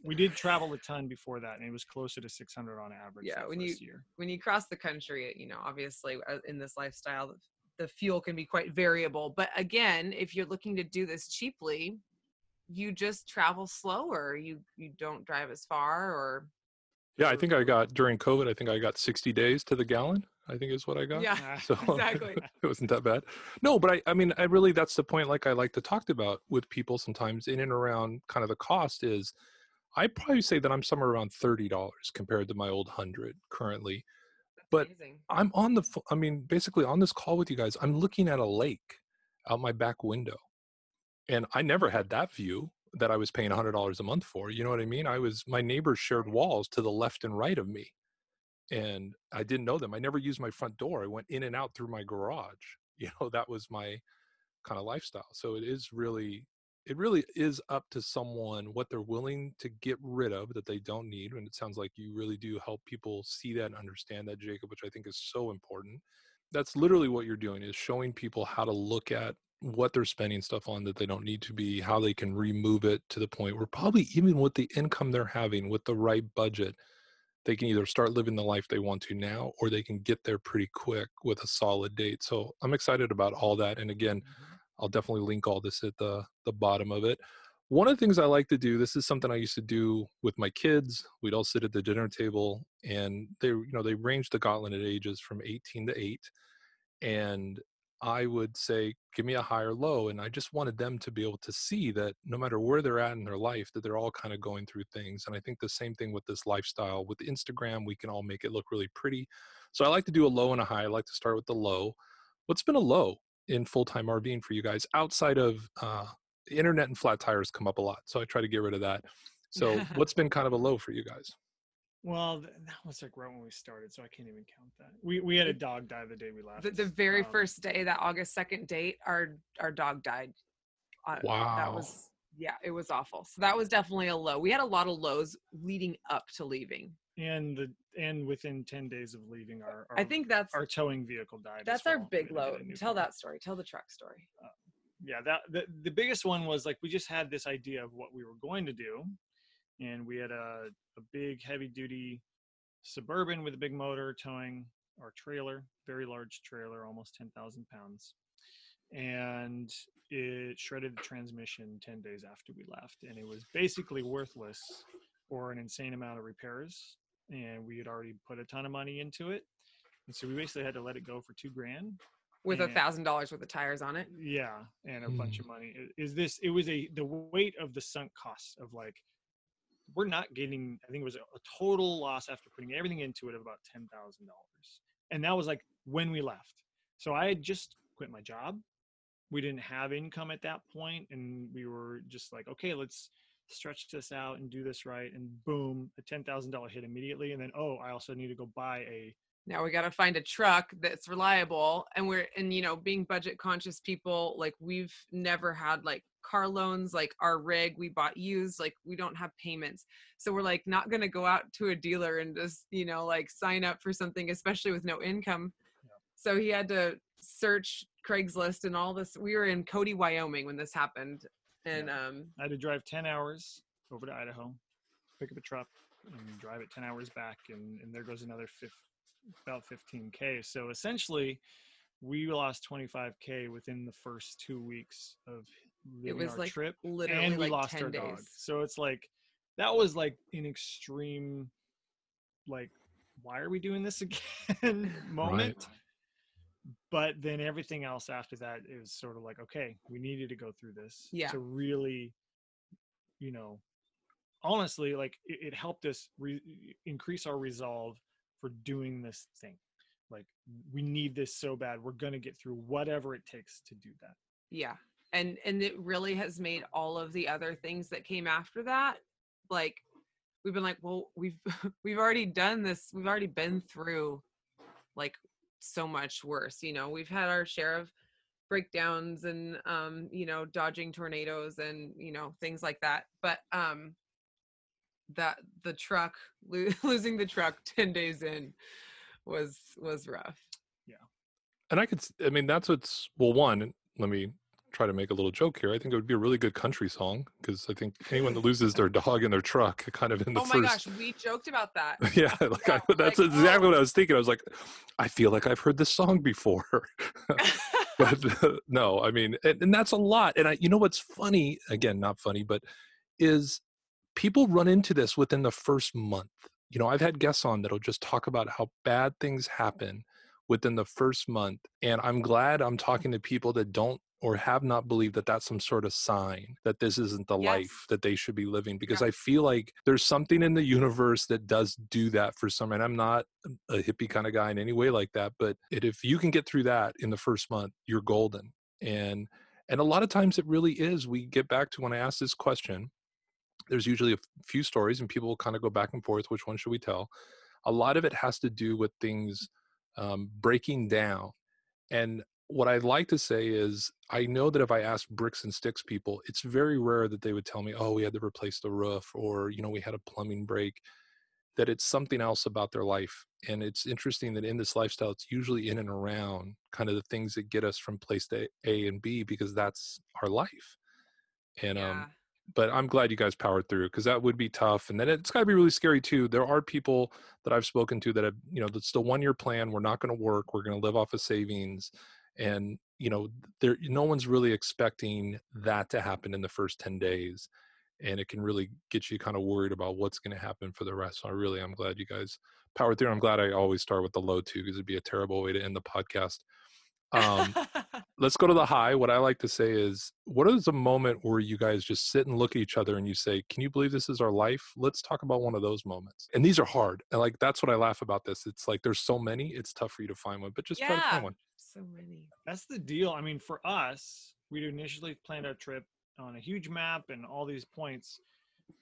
We did travel a ton before that, and it was closer to six hundred on average. Yeah, when you year. when you cross the country, you know, obviously in this lifestyle, the fuel can be quite variable. But again, if you're looking to do this cheaply, you just travel slower. You you don't drive as far or. Yeah, I think I got, during COVID, I think I got sixty days to the gallon, I think is what I got. Yeah, so, exactly. It wasn't that bad. No, but I, I mean, I really, that's the point, like I like to talk about with people sometimes in and around kind of the cost is, I probably say that I'm somewhere around thirty dollars compared to my old one hundred currently. That's but amazing. I'm on the, I mean, basically on this call with you guys, I'm looking at a lake out my back window. And I never had that view that I was paying one hundred dollars a month for, you know what I mean? I was, my neighbors shared walls to the left and right of me. And I didn't know them. I never used my front door. I went in and out through my garage. You know, that was my kind of lifestyle. So it is really, it really is up to someone what they're willing to get rid of that they don't need. And it sounds like you really do help people see that and understand that, Jacob, which I think is so important. That's literally what you're doing, is showing people how to look at what they're spending stuff on that they don't need to be, how they can remove it to the point where probably even with the income they're having, with the right budget, they can either start living the life they want to now, or they can get there pretty quick with a solid date. So I'm excited about all that. And again, mm-hmm. I'll definitely link all this at the, the bottom of it. One of the things I like to do, this is something I used to do with my kids. We'd all sit at the dinner table and they, you know, they ranged the gauntlet at ages from eighteen to eight. and I would say, give me a higher low. And I just wanted them to be able to see that no matter where they're at in their life, that they're all kind of going through things. And I think the same thing with this lifestyle. With Instagram, we can all make it look really pretty. So I like to do a low and a high. I like to start with the low. What's been a low in full-time RVing for you guys outside of uh, internet and flat tires come up a lot. So I try to get rid of that. So what's been kind of a low for you guys? Well, that was like right when we started, so I can't even count that. We we had a dog die the day we left. The, the very um, first day, that August second date, our our dog died. Uh, wow. That was, yeah, it was awful. So that was definitely a low. We had a lot of lows leading up to leaving. And the and within ten days of leaving, our, our I think that's our towing vehicle died. That's well. our big low. Tell car. that story. Tell the truck story. Uh, yeah, that the, the biggest one was like we just had this idea of what we were going to do. And we had a, a big heavy-duty Suburban with a big motor towing our trailer, very large trailer, almost ten thousand pounds. And it shredded the transmission ten days after we left. And it was basically worthless for an insane amount of repairs. And we had already put a ton of money into it. And so we basically had to let it go for two grand. With a thousand dollars worth of tires on it? Yeah, and a mm. bunch of money. Is this? It was a the weight of the sunk costs of like, we're not getting, I think it was a, a total loss after putting everything into it of about ten thousand dollars. And that was like when we left. So I had just quit my job. We didn't have income at that point. And we were just like, okay, let's stretch this out and do this right. And boom, a ten thousand dollars hit immediately. And then, oh, I also need to go buy a. Now we got to find a truck that's reliable. And we're, and you know, being budget conscious people, like we've never had like car loans, like our rig we bought used, like we don't have payments. So we're like not going to go out to a dealer and just, you know, like sign up for something, especially with no income. Yeah. So he had to search Craigslist and all this. We were in Cody, Wyoming when this happened. And yeah. um, I had to drive ten hours over to Idaho, pick up a truck and drive it ten hours back. And, and there goes another fifty, about fifteen K. So essentially we lost twenty-five K within the first two weeks of it was our like trip, literally, and we like lost our days. Dog. So it's like that was like an extreme, like, why are we doing this again moment? Right. But then everything else after that is sort of like, okay, we needed to go through this yeah. to really, you know, honestly, like it, it helped us re- increase our resolve for doing this thing. Like we need this so bad. We're going to get through whatever it takes to do that. Yeah. And and it really has made all of the other things that came after that, like we've been like, well, we've we've already done this. We've already been through like so much worse. You know, we've had our share of breakdowns and um, you know, dodging tornadoes and you know, things like that. But um that the truck lo- losing the truck ten days in was was rough. Yeah. And I could I mean that's what's well one, let me try to make a little joke here. I think it would be a really good country song because I think anyone that loses their dog and their truck kind of in the first. Oh my first... gosh, we joked about that. Yeah, like yeah, I, that's like, exactly oh. what I was thinking. I was like, I feel like I've heard this song before. But uh, no, I mean, and, and that's a lot. And I, you know, what's funny? Again, not funny, but is people run into this within the first month. You know, I've had guests on that'll just talk about how bad things happen within the first month, and I'm glad I'm talking to people that don't. Or have not believed that that's some sort of sign that this isn't the yes. life that they should be living. Because yeah. I feel like there's something in the universe that does do that for some. And I'm not a hippie kind of guy in any way like that. But it, if you can get through that in the first month, you're golden. And and a lot of times it really is. We get back to when I ask this question, there's usually a few stories and people will kind of go back and forth. Which one should we tell? A lot of it has to do with things um, breaking down. And what I'd like to say is I know that if I ask bricks and sticks people, it's very rare that they would tell me, oh, we had to replace the roof or, you know, we had a plumbing break, that it's something else about their life. And it's interesting that in this lifestyle, it's usually in and around kind of the things that get us from place to A and B, because that's our life. And, yeah. um, but I'm glad you guys powered through, because that would be tough. And then it's gotta be really scary too. There are people that I've spoken to that have, you know, that's the one year plan. We're not going to work. We're going to live off of savings. And, you know, there, no one's really expecting that to happen in the first ten days. And it can really get you kind of worried about what's going to happen for the rest. So I really, I'm glad you guys powered through. I'm glad I always start with the low too, because it'd be a terrible way to end the podcast. Um, let's go to the high. What I like to say is, what is a moment where you guys just sit and look at each other and you say, can you believe this is our life? Let's talk about one of those moments. And these are hard. And like, that's what I laugh about this. It's like, there's so many, it's tough for you to find one, but just yeah, try to find one. So many. That's the deal. I mean, for us, we initially planned our trip on a huge map and all these points.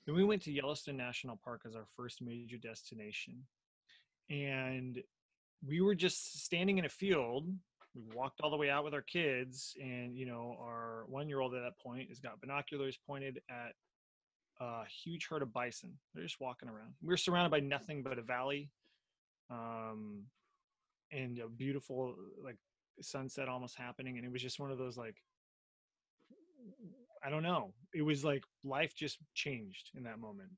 Then we went to Yellowstone National Park as our first major destination. And we were just standing in a field. We walked all the way out with our kids, and, you know, our one-year-old at that point has got binoculars pointed at a huge herd of bison. They're just walking around. We were surrounded by nothing but a valley, um, and a beautiful, like, sunset almost happening. And it was just one of those, like, I don't know. It was like life just changed in that moment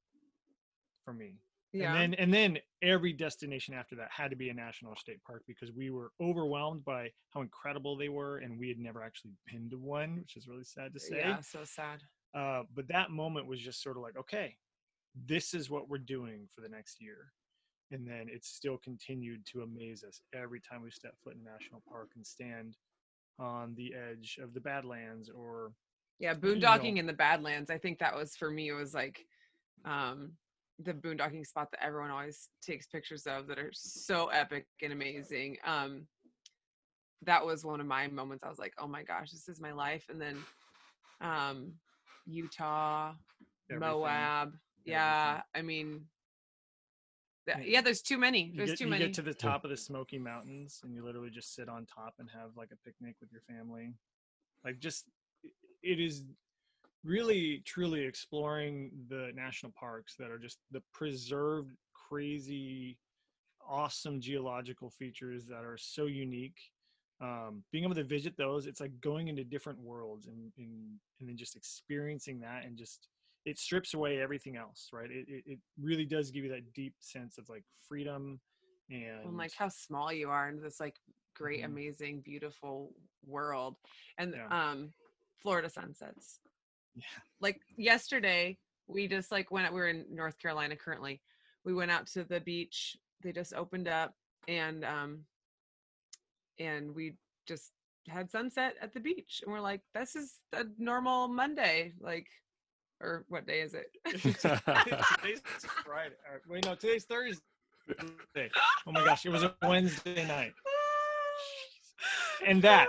for me. Yeah. And then, and then every destination after that had to be a national or state park, because we were overwhelmed by how incredible they were, and we had never actually been to one, which is really sad to say. Yeah, so sad. Uh, but that moment was just sort of like, okay, this is what we're doing for the next year. And then it still continued to amaze us every time we step foot in national park and stand on the edge of the Badlands, or yeah, boondocking you know, in the Badlands. I think that was for me. It was like, um, the boondocking spot that everyone always takes pictures of that are so epic and amazing. Um, that was one of my moments. I was like, oh my gosh, this is my life. And then, um, Utah, everything. Moab. Yeah. Everything. I mean, th- yeah, there's too many. There's you get, too many. You get to the top of the Smoky Mountains and you literally just sit on top and have like a picnic with your family. Like just, it is really truly exploring the national parks that are just the preserved, crazy, awesome geological features that are so unique. Um, being able to visit those, it's like going into different worlds and, and, and then just experiencing that, and just, it strips away everything else, right? It, it, it really does give you that deep sense of like freedom and, and like how small you are in this like great, mm-hmm. amazing, beautiful world. And yeah. um, Florida sunsets. Yeah. Like yesterday, we just like went out, we were in North Carolina currently. We went out to the beach. They just opened up, and um and we just had sunset at the beach, and we're like, this is a normal Monday, like, or what day is it? Today's Friday. Wait, no, today's Thursday. Oh my gosh, it was a Wednesday night. And that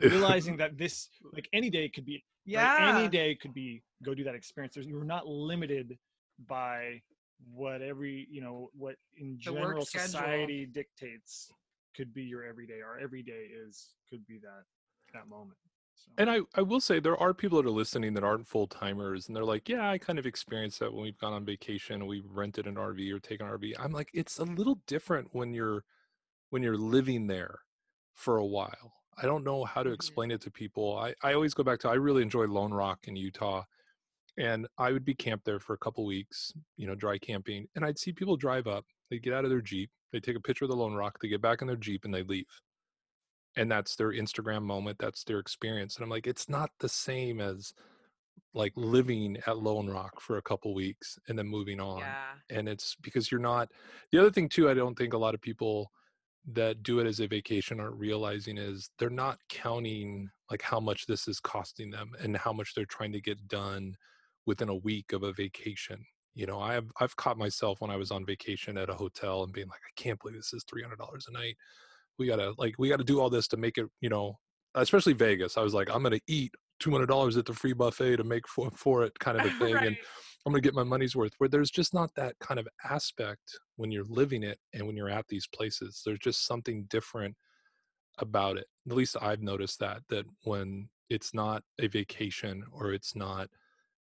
realizing that this, like, any day could be yeah like any day could be go do that experience. There's, you're not limited by what every you know what in general society dictates could be your everyday. Our everyday is could be that that moment. So. And I I will say there are people that are listening that aren't full timers, and they're like, yeah, I kind of experienced that when we've gone on vacation, we've rented an R V or taken an R V. I'm like, it's a little different when you're when you're living there for a while. I don't know how to explain it to people. I, I always go back to, I really enjoy Lone Rock in Utah, and I would be camped there for a couple weeks, you know, dry camping. And I'd see people drive up, they get out of their Jeep, they take a picture of the Lone Rock, they get back in their Jeep, and they leave. And that's their Instagram moment. That's their experience. And I'm like, it's not the same as like living at Lone Rock for a couple weeks and then moving on. Yeah. And it's because you're not, the other thing too, I don't think a lot of people that do it as a vacation aren't realizing is they're not counting like how much this is costing them and how much they're trying to get done within a week of a vacation. You know, I've, I've caught myself when I was on vacation at a hotel and being like, I can't believe this is three hundred dollars a night. We gotta like, we gotta do all this to make it, you know, especially Vegas. I was like, I'm going to eat two hundred dollars at the free buffet to make for, for it kind of a thing. Right. And I'm going to get my money's worth, where there's just not that kind of aspect when you're living it. And when you're at these places, there's just something different about it. At least I've noticed that, that when it's not a vacation or it's not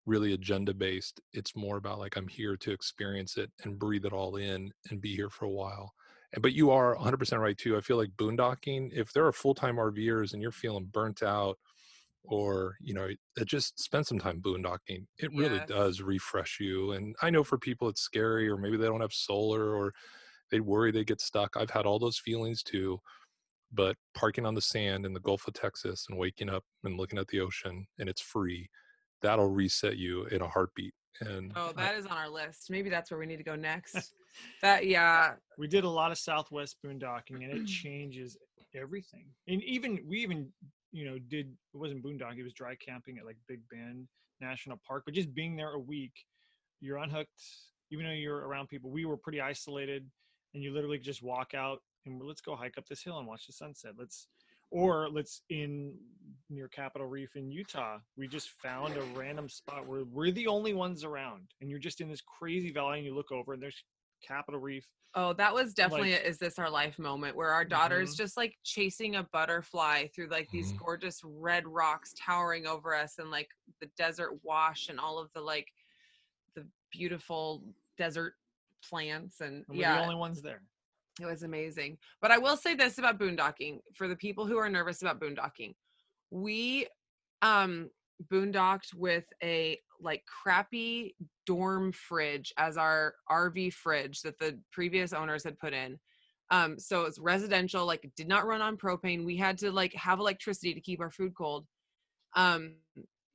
really agenda based, it's more about like, I'm here to experience it and breathe it all in and be here for a while. And, but you are one hundred percent right too. I feel like boondocking, if there are full-time RVers and you're feeling burnt out, or, you know, just spend some time boondocking. It really yes. does refresh you. And I know for people it's scary, or maybe they don't have solar, or they worry they get stuck. I've had all those feelings too. But parking on the sand in the Gulf of Texas and waking up and looking at the ocean, and it's free, that'll reset you in a heartbeat. And oh, that I, is on our list. Maybe that's where we need to go next. That, yeah. We did a lot of Southwest boondocking, and it changes everything. And even we even, you know, did, it wasn't boondocking, it was dry camping at like Big Bend National Park, but just being there a week, you're unhooked, even though you're around people. We were pretty isolated, and you literally just walk out and let's go hike up this hill and watch the sunset. Let's, or let's in near Capitol Reef in Utah, we just found a random spot where we're the only ones around, and you're just in this crazy valley, and you look over and there's Capitol Reef. Oh, that was definitely like, a, is this our life moment, where our daughter's mm-hmm. just like chasing a butterfly through like these mm-hmm. gorgeous red rocks towering over us, and like the desert wash and all of the like the beautiful desert plants, and, and we're yeah, the only ones there. It was amazing. But I will say this about boondocking for the people who are nervous about boondocking. We um boondocked with a like crappy dorm fridge as our R V fridge that the previous owners had put in. Um, so it's residential, like it did not run on propane. We had to like have electricity to keep our food cold. Um,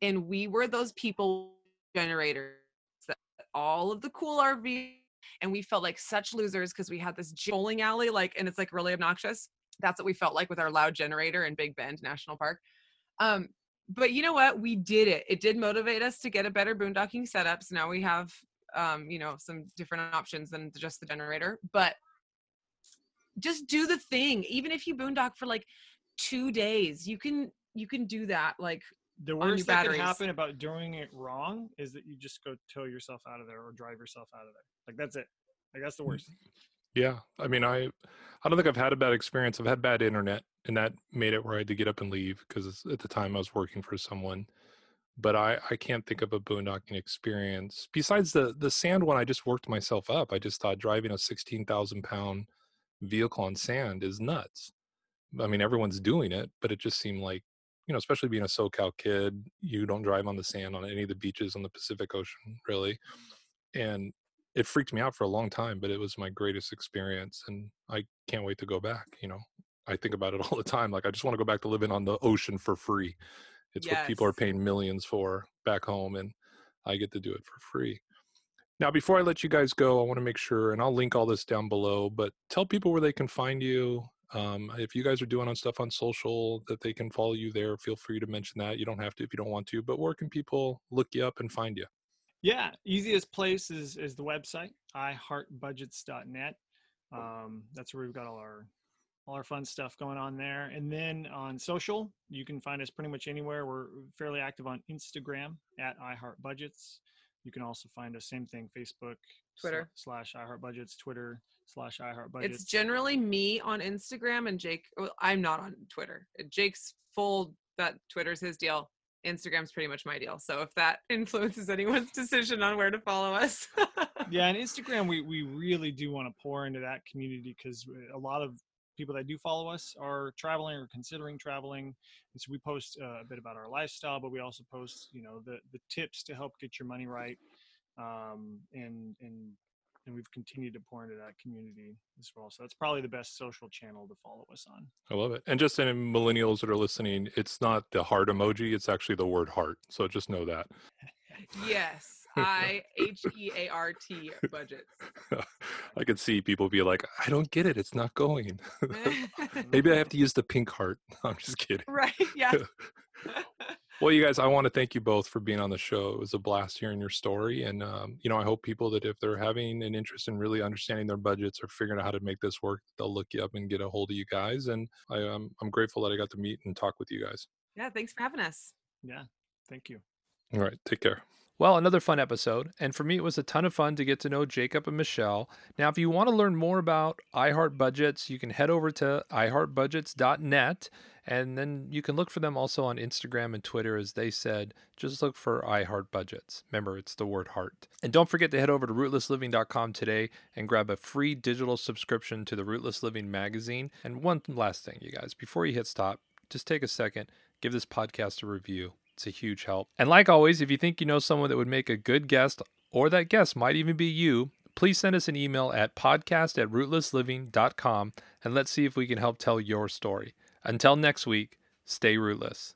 and we were those people generators that all of the cool R V, and we felt like such losers because we had this bowling alley, like, and it's like really obnoxious. That's what we felt like with our loud generator in Big Bend National Park. Um, But you know what? We did it. It did motivate us to get a better boondocking setup. So now we have, um, you know, some different options than just the generator. But just do the thing. Even if you boondock for like two days, you can you can do that. Like the worst that can happen about doing it wrong is that you just go tow yourself out of there or drive yourself out of there. Like that's it. Like that's the worst. Yeah, I mean, I I don't think I've had a bad experience. I've had bad internet. And that made it where I had to get up and leave because at the time I was working for someone. But I, I can't think of a boondocking experience. Besides the the sand one, I just worked myself up. I just thought driving a sixteen thousand pound vehicle on sand is nuts. I mean, everyone's doing it, but it just seemed like, you know, especially being a SoCal kid, you don't drive on the sand on any of the beaches on the Pacific Ocean, really. And it freaked me out for a long time, but it was my greatest experience. And I can't wait to go back, you know. I think about it all the time. Like, I just want to go back to living on the ocean for free. It's yes. what people are paying millions for back home, and I get to do it for free. Now, before I let you guys go, I want to make sure, and I'll link all this down below, but tell people where they can find you. Um, if you guys are doing on stuff on social that they can follow you there, feel free to mention that. You don't have to if you don't want to, but where can people look you up and find you? Yeah, easiest place is, is the website, i heart budgets dot net. Um, that's where we've got all our all our fun stuff going on there. And then on social, you can find us pretty much anywhere. We're fairly active on Instagram at iHeartBudgets. You can also find us, same thing, Facebook, Twitter sl- slash iHeartBudgets, Twitter slash iHeartBudgets. It's generally me on Instagram and Jake. Well, I'm not on Twitter. Jake's full, that Twitter's his deal. Instagram's pretty much my deal. So if that influences anyone's decision on where to follow us. Yeah, and Instagram, we, we really do want to pour into that community because a lot of people that do follow us are traveling or considering traveling. And so we post uh, a bit about our lifestyle, but we also post, you know, the, the tips to help get your money right. Um, and, and, and we've continued to pour into that community as well. So that's probably the best social channel to follow us on. I love it. And just any millennials that are listening, it's not the heart emoji. It's actually the word heart. So just know that. Yes. I H E A R T budgets. I could see people be like, I don't get it. It's not going. Maybe I have to use the pink heart. I'm just kidding. Right. Yeah. Well, you guys, I want to thank you both for being on the show. It was a blast hearing your story. And, um, you know, I hope people that if they're having an interest in really understanding their budgets or figuring out how to make this work, they'll look you up and get a hold of you guys. And I, um, I'm grateful that I got to meet and talk with you guys. Yeah. Thanks for having us. Yeah. Thank you. All right. Take care. Well, another fun episode, and for me it was a ton of fun to get to know Jacob and Michelle. Now, if you want to learn more about iHeart Budgets, you can head over to i heart budgets dot net, and then you can look for them also on Instagram and Twitter, as they said. Just look for iHeart Budgets. Remember, it's the word heart. And don't forget to head over to rootless living dot com today and grab a free digital subscription to the Rootless Living magazine. And one last thing, you guys, before you hit stop, just take a second, give this podcast a review. It's a huge help. And like always, if you think you know someone that would make a good guest, or that guest might even be you, please send us an email at podcast at rootless living dot com, and let's see if we can help tell your story. Until next week, stay rootless.